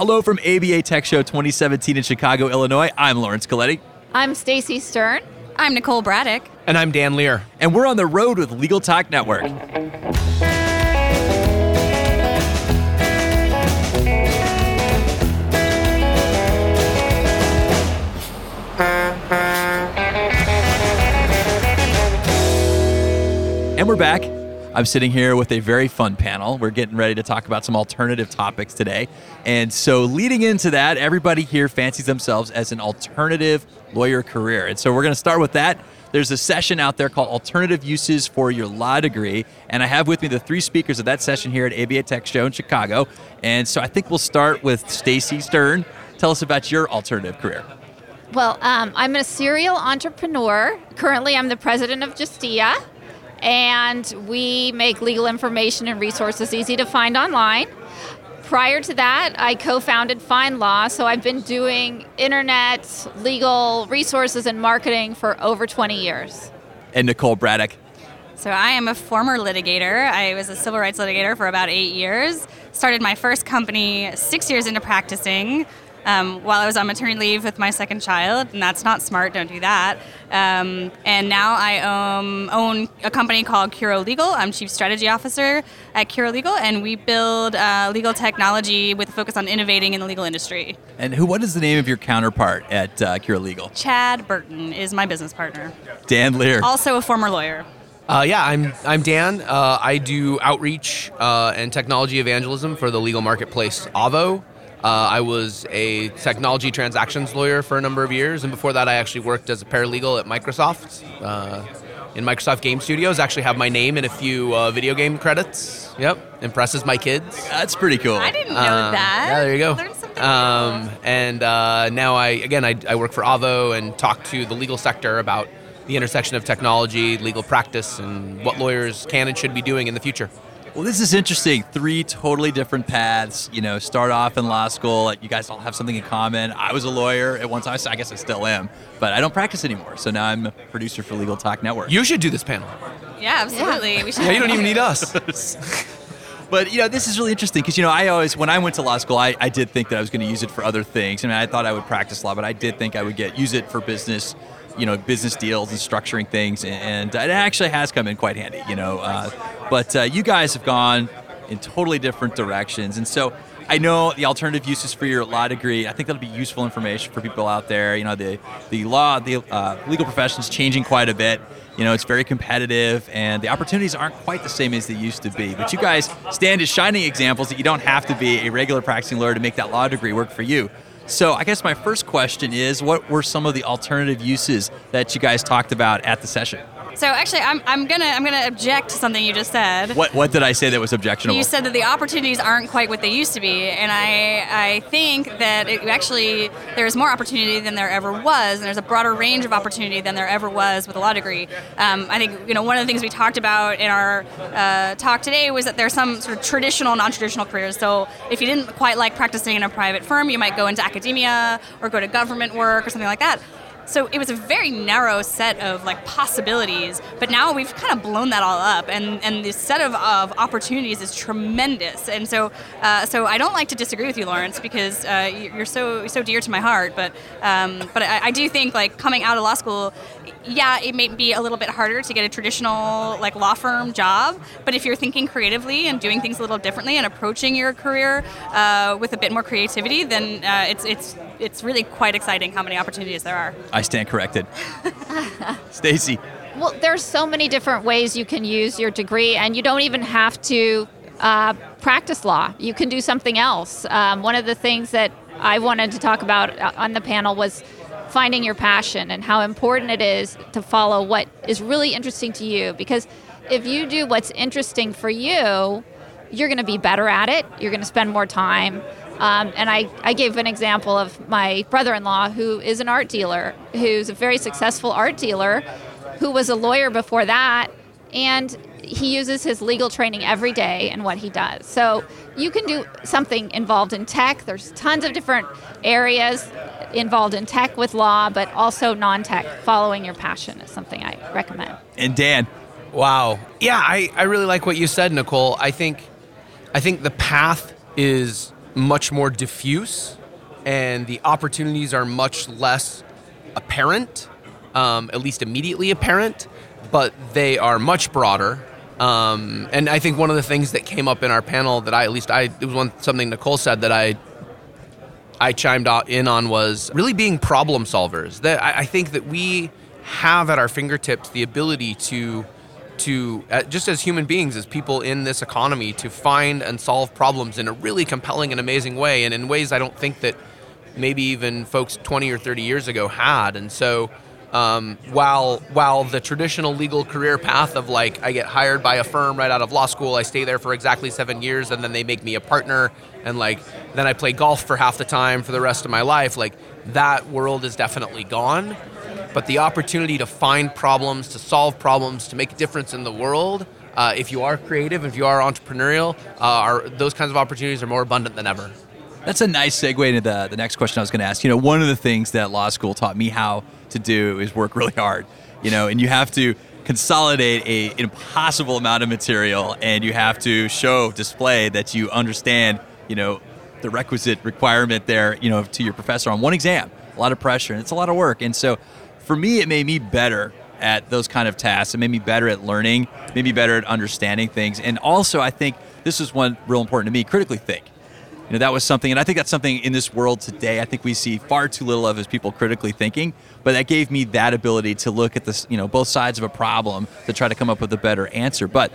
Hello from ABA Tech Show 2017 in Chicago, Illinois. I'm Lawrence Coletti. I'm Stacey Stern. I'm Nicole Braddock. And I'm Dan Lear. And we're on the road with Legal Talk Network. And we're back. I'm sitting here with a very fun panel. We're getting ready to talk about some alternative topics today. And so leading into that, everybody here fancies themselves as an alternative lawyer career. And so we're going to start with that. There's a session out there called Alternative Uses for Your Law Degree. And I have with me the three speakers of that session here at ABA Tech Show in Chicago. And so I think we'll start with Stacey Stern. Tell us about your alternative career. Well, I'm a serial entrepreneur. Currently, I'm the president of Justia. And we make legal information and resources easy to find online. Prior to that, I co-founded FindLaw, so I've been doing internet, legal resources, and marketing for over 20 years. And Nicole Braddock. So I am a former litigator. I was a civil rights litigator for about 8 years. Started my first company 6 years into practicing. While I was on maternity leave with my second child, and that's not smart, don't do that. And now I own a company called Curo Legal. I'm Chief Strategy Officer at Curo Legal, and we build legal technology with a focus on innovating in the legal industry. And what is the name of your counterpart at Curo Legal? Chad Burton is my business partner. Dan Lear. Also a former lawyer. I'm Dan. I do outreach and technology evangelism for the legal marketplace Avvo. I was a technology transactions lawyer for a number of years, and before that I actually worked as a paralegal at Microsoft, in Microsoft Game Studios. Actually have my name in a few video game credits. Yep. Impresses my kids. That's pretty cool. I didn't know that. Yeah, there you go. Learned something new. And now I work for Avvo and talk to the legal sector about the intersection of technology, legal practice, and what lawyers can and should be doing in the future. Well, this is interesting. Three totally different paths. You know, start off in law school. You guys all have something in common. I was a lawyer at one time. I guess I still am, but I don't practice anymore. So now I'm a producer for Legal Talk Network. You should do this panel. Yeah, absolutely. Yeah. We should. Yeah, you don't even need us. But, you know, this is really interesting because, you know, I always, when I went to law school, I did think that I was going to use it for other things. I mean, I thought I would practice law, but I did think I would use it for business, you know, business deals and structuring things. And it actually has come in quite handy, you know. But you guys have gone in totally different directions. And so I know the alternative uses for your law degree, I think that'll be useful information for people out there. You know, the legal profession is changing quite a bit. You know, it's very competitive and the opportunities aren't quite the same as they used to be. But you guys stand as shining examples that you don't have to be a regular practicing lawyer to make that law degree work for you. So I guess my first question is, what were some of the alternative uses that you guys talked about at the session? So actually, I'm gonna object to something you just said. What did I say that was objectionable? You said that the opportunities aren't quite what they used to be, and I think that there's more opportunity than there ever was, and there's a broader range of opportunity than there ever was with a law degree. I think, you know, one of the things we talked about in our talk today was that there's some sort of traditional, non-traditional careers. So if you didn't quite like practicing in a private firm, you might go into academia or go to government work or something like that. So it was a very narrow set of possibilities, but now we've kind of blown that all up, and the set of opportunities is tremendous. And so I don't like to disagree with you, Lawrence, because you're so dear to my heart. But I do think coming out of law school, yeah, it may be a little bit harder to get a traditional law firm job. But if you're thinking creatively and doing things a little differently and approaching your career with a bit more creativity, then it's really quite exciting how many opportunities there are. I stand corrected. Stacey. Well, there's so many different ways you can use your degree, and you don't even have to practice law. You can do something else. One of the things that I wanted to talk about on the panel was finding your passion and how important it is to follow what is really interesting to you. Because if you do what's interesting for you, you're going to be better at it. You're going to spend more time. And I gave an example of my brother-in-law, who is an art dealer, who's a very successful art dealer, who was a lawyer before that, and he uses his legal training every day in what he does. So you can do something involved in tech. There's tons of different areas involved in tech with law, but also non-tech. Following your passion is something I recommend. And Dan. Wow. Yeah, I really like what you said, Nicole. I think the path is much more diffuse and the opportunities are much less apparent, at least immediately apparent, but they are much broader. And I think one of the things that came up in our panel that something Nicole said that I chimed in on was really being problem solvers. That I think that we have at our fingertips the ability to just as human beings, as people in this economy, to find and solve problems in a really compelling and amazing way, and in ways I don't think that maybe even folks 20 or 30 years ago had. And so while the traditional legal career path of like, I get hired by a firm right out of law school, I stay there for exactly 7 years, and then they make me a partner, and like then I play golf for half the time for the rest of my life, like that world is definitely gone. But the opportunity to find problems, to solve problems, to make a difference in the world, if you are creative, if you are entrepreneurial, those kinds of opportunities are more abundant than ever. That's a nice segue into the next question I was going to ask. You know, one of the things that law school taught me how to do is work really hard, you know, and you have to consolidate an impossible amount of material, and you have to display that you understand, you know, the requisite requirement there, you know, to your professor on one exam. A lot of pressure, and it's a lot of work. And so for me, it made me better at those kind of tasks. It made me better at learning, made me better at understanding things. And also, I think this is one real important to me, critically think. You know, that was something, and I think that's something in this world today, I think we see far too little of, as people critically thinking, but that gave me that ability to look at this, you know, both sides of a problem to try to come up with a better answer. But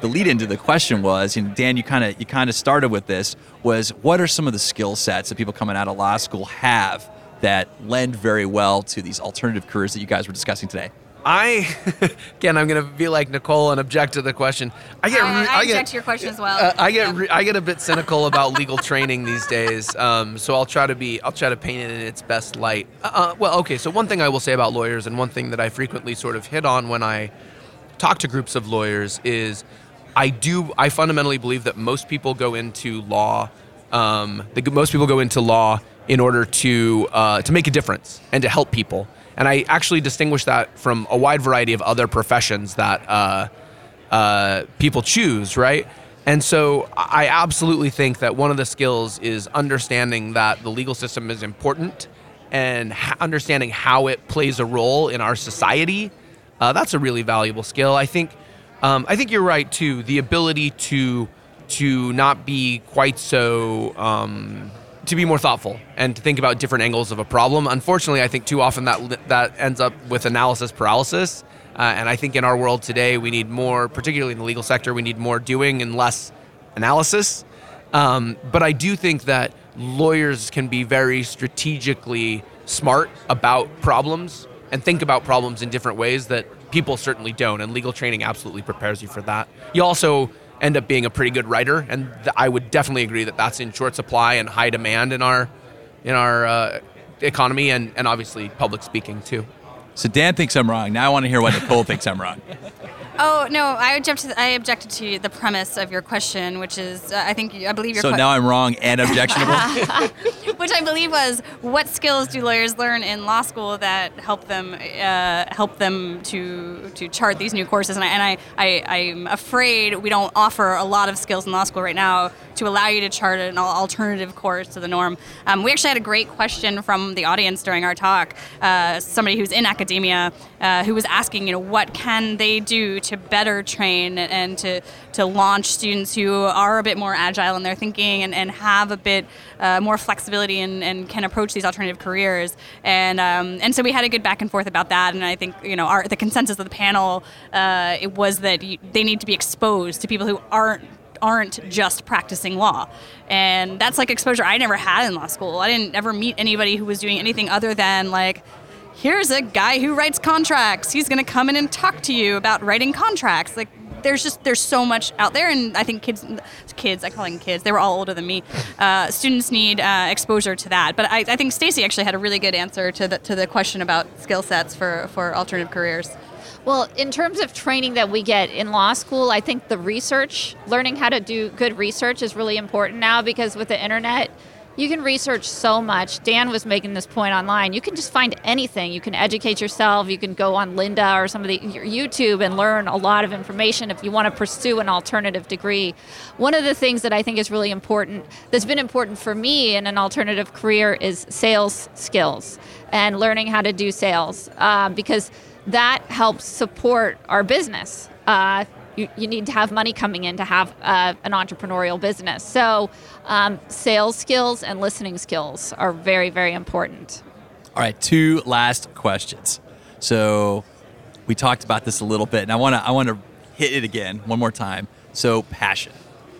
the lead into the question was, and Dan, you kind of started with this, was what are some of the skill sets that people coming out of law school have that lend very well to these alternative careers that you guys were discussing today? I'm going to be like Nicole and object to the question. I object to your question as well. I get a bit cynical about legal training these days, so I'll try to paint it in its best light. So one thing I will say about lawyers, and one thing that I frequently sort of hit on when I talk to groups of lawyers, is I fundamentally believe that most people go into law. Most people go into law in order to make a difference and to help people. And I actually distinguish that from a wide variety of other professions that people choose, right? And so I absolutely think that one of the skills is understanding that the legal system is important and understanding how it plays a role in our society. That's a really valuable skill. I think you're right, too. The ability to not be quite so... to be more thoughtful and to think about different angles of a problem. Unfortunately, I think too often that ends up with analysis paralysis. And I think in our world today, we need more, particularly in the legal sector, we need more doing and less analysis. But I do think that lawyers can be very strategically smart about problems and think about problems in different ways that people certainly don't. And legal training absolutely prepares you for that. You also end up being a pretty good writer, and I would definitely agree that that's in short supply and high demand in our economy, and obviously public speaking too. So Dan thinks I'm wrong. Now I want to hear what Nicole thinks I'm wrong. Oh no, I objected to the premise of your question, which is I believe your. So now I'm wrong and objectionable. Which I believe was, what skills do lawyers learn in law school that help them to chart these new courses? And I'm afraid we don't offer a lot of skills in law school right now to allow you to chart an alternative course to the norm. We actually had a great question from the audience during our talk. Somebody who's in academia who was asking, you know, what can they do to better train and to launch students who are a bit more agile in their thinking and have a bit more flexibility and can approach these alternative careers. And so we had a good back and forth about that. And I think, you know, the consensus of the panel it was that they need to be exposed to people who aren't just practicing law. And that's like exposure I never had in law school. I didn't ever meet anybody who was doing anything other than like, here's a guy who writes contracts. He's going to come in and talk to you about writing contracts. Like, there's so much out there, and I think I call them kids, they were all older than me. Students need exposure to that. But I think Stacey actually had a really good answer to the question about skill sets for alternative careers. Well, in terms of training that we get in law school, I think learning how to do good research is really important now, because with the internet, You can research so much. Dan was making this point online. You can just find anything. You can educate yourself. You can go on Lynda or some of the YouTube and learn a lot of information if you want to pursue an alternative degree. One of the things that I think is really important, that's been important for me in an alternative career, is sales skills and learning how to do sales, because that helps support our business. You need to have money coming in to have an entrepreneurial business. So sales skills and listening skills are very, very important. All right, two last questions. So we talked about this a little bit, and I want to hit it again one more time. So passion.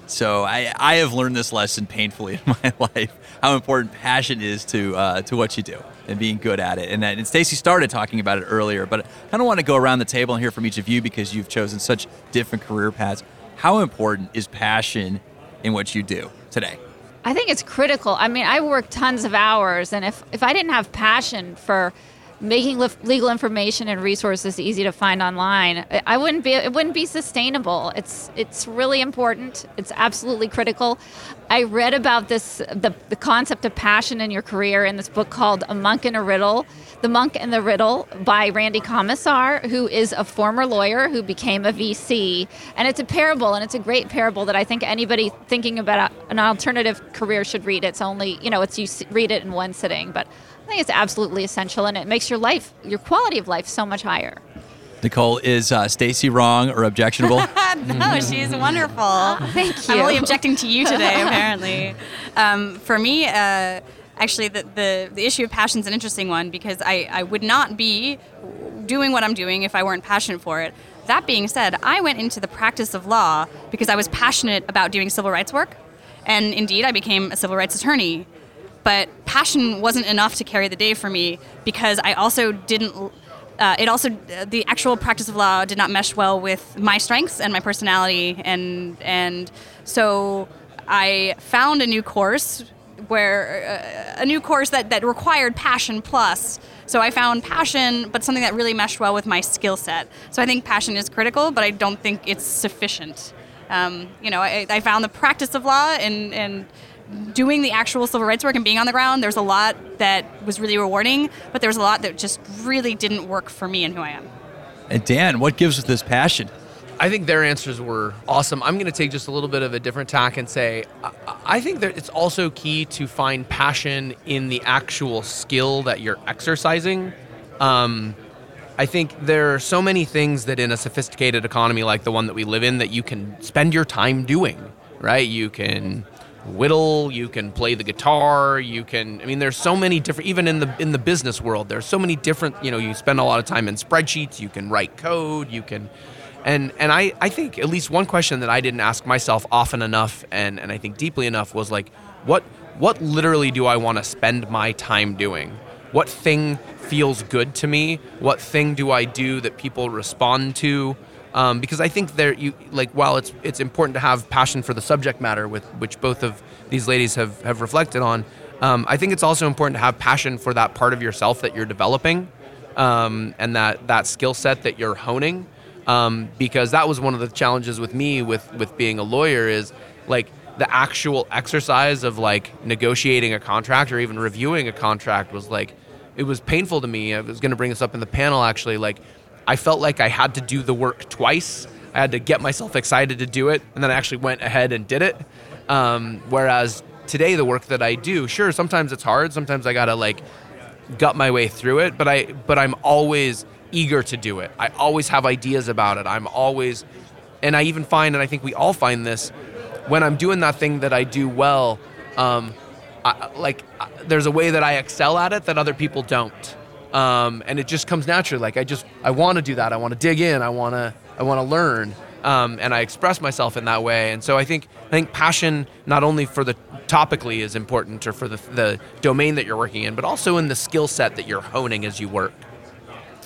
So I have learned this lesson painfully in my life, how important passion is to what you do and being good at it. And Stacey started talking about it earlier, but I kind of want to go around the table and hear from each of you, because you've chosen such different career paths. How important is passion in what you do today? I think it's critical. I mean, I work tons of hours, and if I didn't have passion for making legal information and resources easy to find online, it wouldn't be sustainable. It's really important. It's absolutely critical. I read about this, the concept of passion in your career, in this book called A Monk and a Riddle, The Monk and the Riddle by Randy Commissar, who is a former lawyer who became a VC. And it's a parable, and it's a great parable that I think anybody thinking about an alternative career should read. It's only, you read it in one sitting, but I think it's absolutely essential, and it makes your quality of life so much higher. Nicole, is Stacey wrong or objectionable? No, she's wonderful. Thank you. I'm only objecting to you today, apparently. For me, actually, the issue of passion is an interesting one, because I would not be doing what I'm doing if I weren't passionate for it. That being said, I went into the practice of law because I was passionate about doing civil rights work, and indeed, I became a civil rights attorney. But passion wasn't enough to carry the day for me, because I also didn't, the actual practice of law did not mesh well with my strengths and my personality. And so I found a new course that required passion plus. So I found passion, but something that really meshed well with my skill set. So I think passion is critical, but I don't think it's sufficient. I found the practice of law and doing the actual civil rights work and being on the ground, there's a lot that was really rewarding, but there was a lot that just really didn't work for me and who I am. And Dan, what gives us this passion? I think their answers were awesome. I'm going to take just a little bit of a different tack and say, I think that it's also key to find passion in the actual skill that you're exercising. I think there are so many things that in a sophisticated economy like the one that we live in that you can spend your time doing, right? You can whittle, you can play the guitar, there's so many different, even in the business world, there's so many different, you spend a lot of time in spreadsheets, you can write code, you can, and I think at least one question that I didn't ask myself often enough and I think deeply enough was like, what literally do I want to spend my time doing? What thing feels good to me? What thing do I do that people respond to? Because I think while it's important to have passion for the subject matter, with which both of these ladies have reflected on, I think it's also important to have passion for that part of yourself that you're developing, and that skill set that you're honing. Because that was one of the challenges with me with being a lawyer, is like the actual exercise of like negotiating a contract or even reviewing a contract was like, it was painful to me. I was going to bring this up in the panel actually, like, I felt like I had to do the work twice. I had to get myself excited to do it, and then I actually went ahead and did it. Whereas today, the work that I do, sure, sometimes it's hard. Sometimes I gotta gut my way through it. But I'm always eager to do it. I always have ideas about it. And I even find, and I think we all find this, when I'm doing that thing that I do well, there's a way that I excel at it that other people don't. And it just comes naturally. I want to do that. I want to dig in. I want to learn. And I express myself in that way. And so I think passion, not only for the topically is important, or for the domain that you're working in, but also in the skill set that you're honing as you work.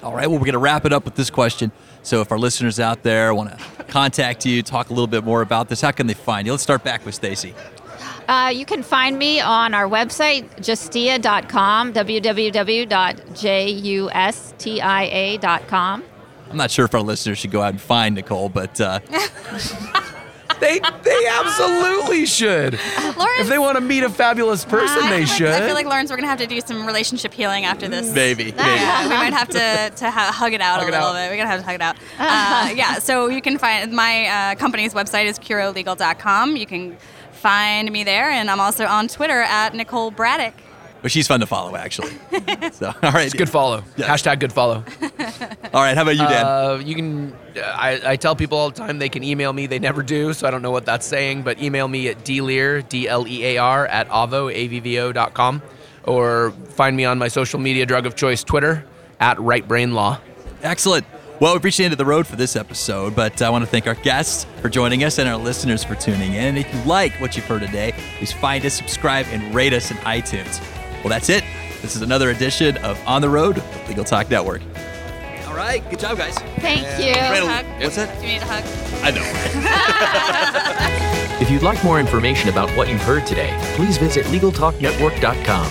All right. Well, we're going to wrap it up with this question. So if our listeners out there want to contact you, talk a little bit more about this, how can they find you? Let's start back with Stacey. You can find me on our website, justia.com, www.justia.com. I'm not sure if our listeners should go out and find Nicole, but They absolutely should. Lawrence, if they want to meet a fabulous person, they should. I feel like, Lawrence, we're going to have to do some relationship healing after this. Maybe. Yeah, we might have to hug it out a little bit. We're going to have to hug it out. Yeah, so you can find my company's website is curolegal.com. You can find me there, and I'm also on Twitter at Nicole Braddock. But she's fun to follow, actually. So, all right, it's good follow. Yeah. Hashtag good follow. All right, how about you, Dan? You can. I tell people all the time they can email me. They never do, so I don't know what that's saying. But email me at dlear@avvo.com, or find me on my social media drug of choice, Twitter at Right Brain Law. Excellent. Well, we've reached the end of the road for this episode, but I want to thank our guests for joining us and our listeners for tuning in. And if you like what you've heard today, please find us, subscribe, and rate us in iTunes. Well, that's it. This is another edition of On the Road with Legal Talk Network. All right. Good job, guys. Thank you. Hug. What's that? Do you need a hug? I know. If you'd like more information about what you've heard today, please visit LegalTalkNetwork.com.